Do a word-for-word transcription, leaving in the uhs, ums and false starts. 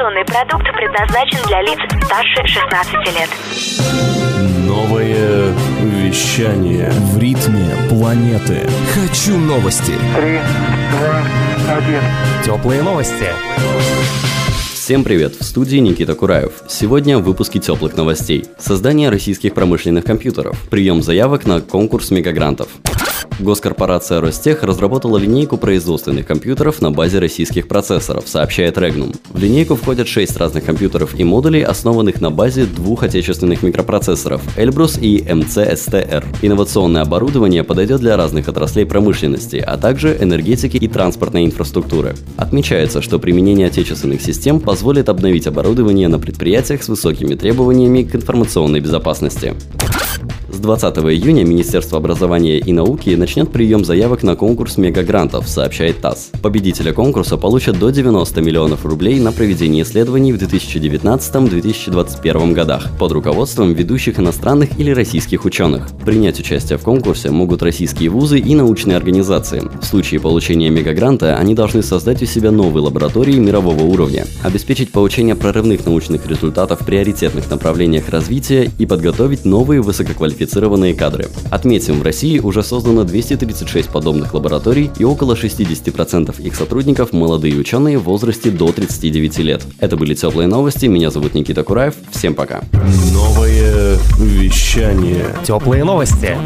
информационный продукт предназначен для лиц старше шестнадцати лет. Новое вещание в ритме планеты. Хочу новости. Три, два, один. Теплые новости. Всем привет! В студии Никита Кураев. Сегодня в выпуске теплых новостей. Создание российских промышленных компьютеров. Прием заявок на конкурс мегагрантов. Госкорпорация Ростех разработала линейку производственных компьютеров на базе российских процессоров, сообщает Регнум. В линейку входят шесть разных компьютеров и модулей, основанных на базе двух отечественных микропроцессоров – Эльбрус и эм цэ эс тэ эр. Инновационное оборудование подойдет для разных отраслей промышленности, а также энергетики и транспортной инфраструктуры. Отмечается, что применение отечественных систем позволит обновить оборудование на предприятиях с высокими требованиями к информационной безопасности. С двадцатого июня Министерство образования и науки начнет прием заявок на конкурс мегагрантов, сообщает ТАСС. Победители конкурса получат до девяноста миллионов рублей на проведение исследований в две тысячи девятнадцатом - две тысячи двадцать первом годах под руководством ведущих иностранных или российских ученых. Принять участие в конкурсе могут российские вузы и научные организации. В случае получения мегагранта они должны создать у себя новые лаборатории мирового уровня, обеспечить получение прорывных научных результатов в приоритетных направлениях развития и подготовить новые высококвалифицированные кадры. Отметим, в России уже создано двести тридцать шесть подобных лабораторий, и около шестьдесят процентов их сотрудников – молодые ученые в возрасте до тридцати девяти лет. Это были теплые новости, меня зовут Никита Кураев, всем пока. Новое вещание. Теплые новости.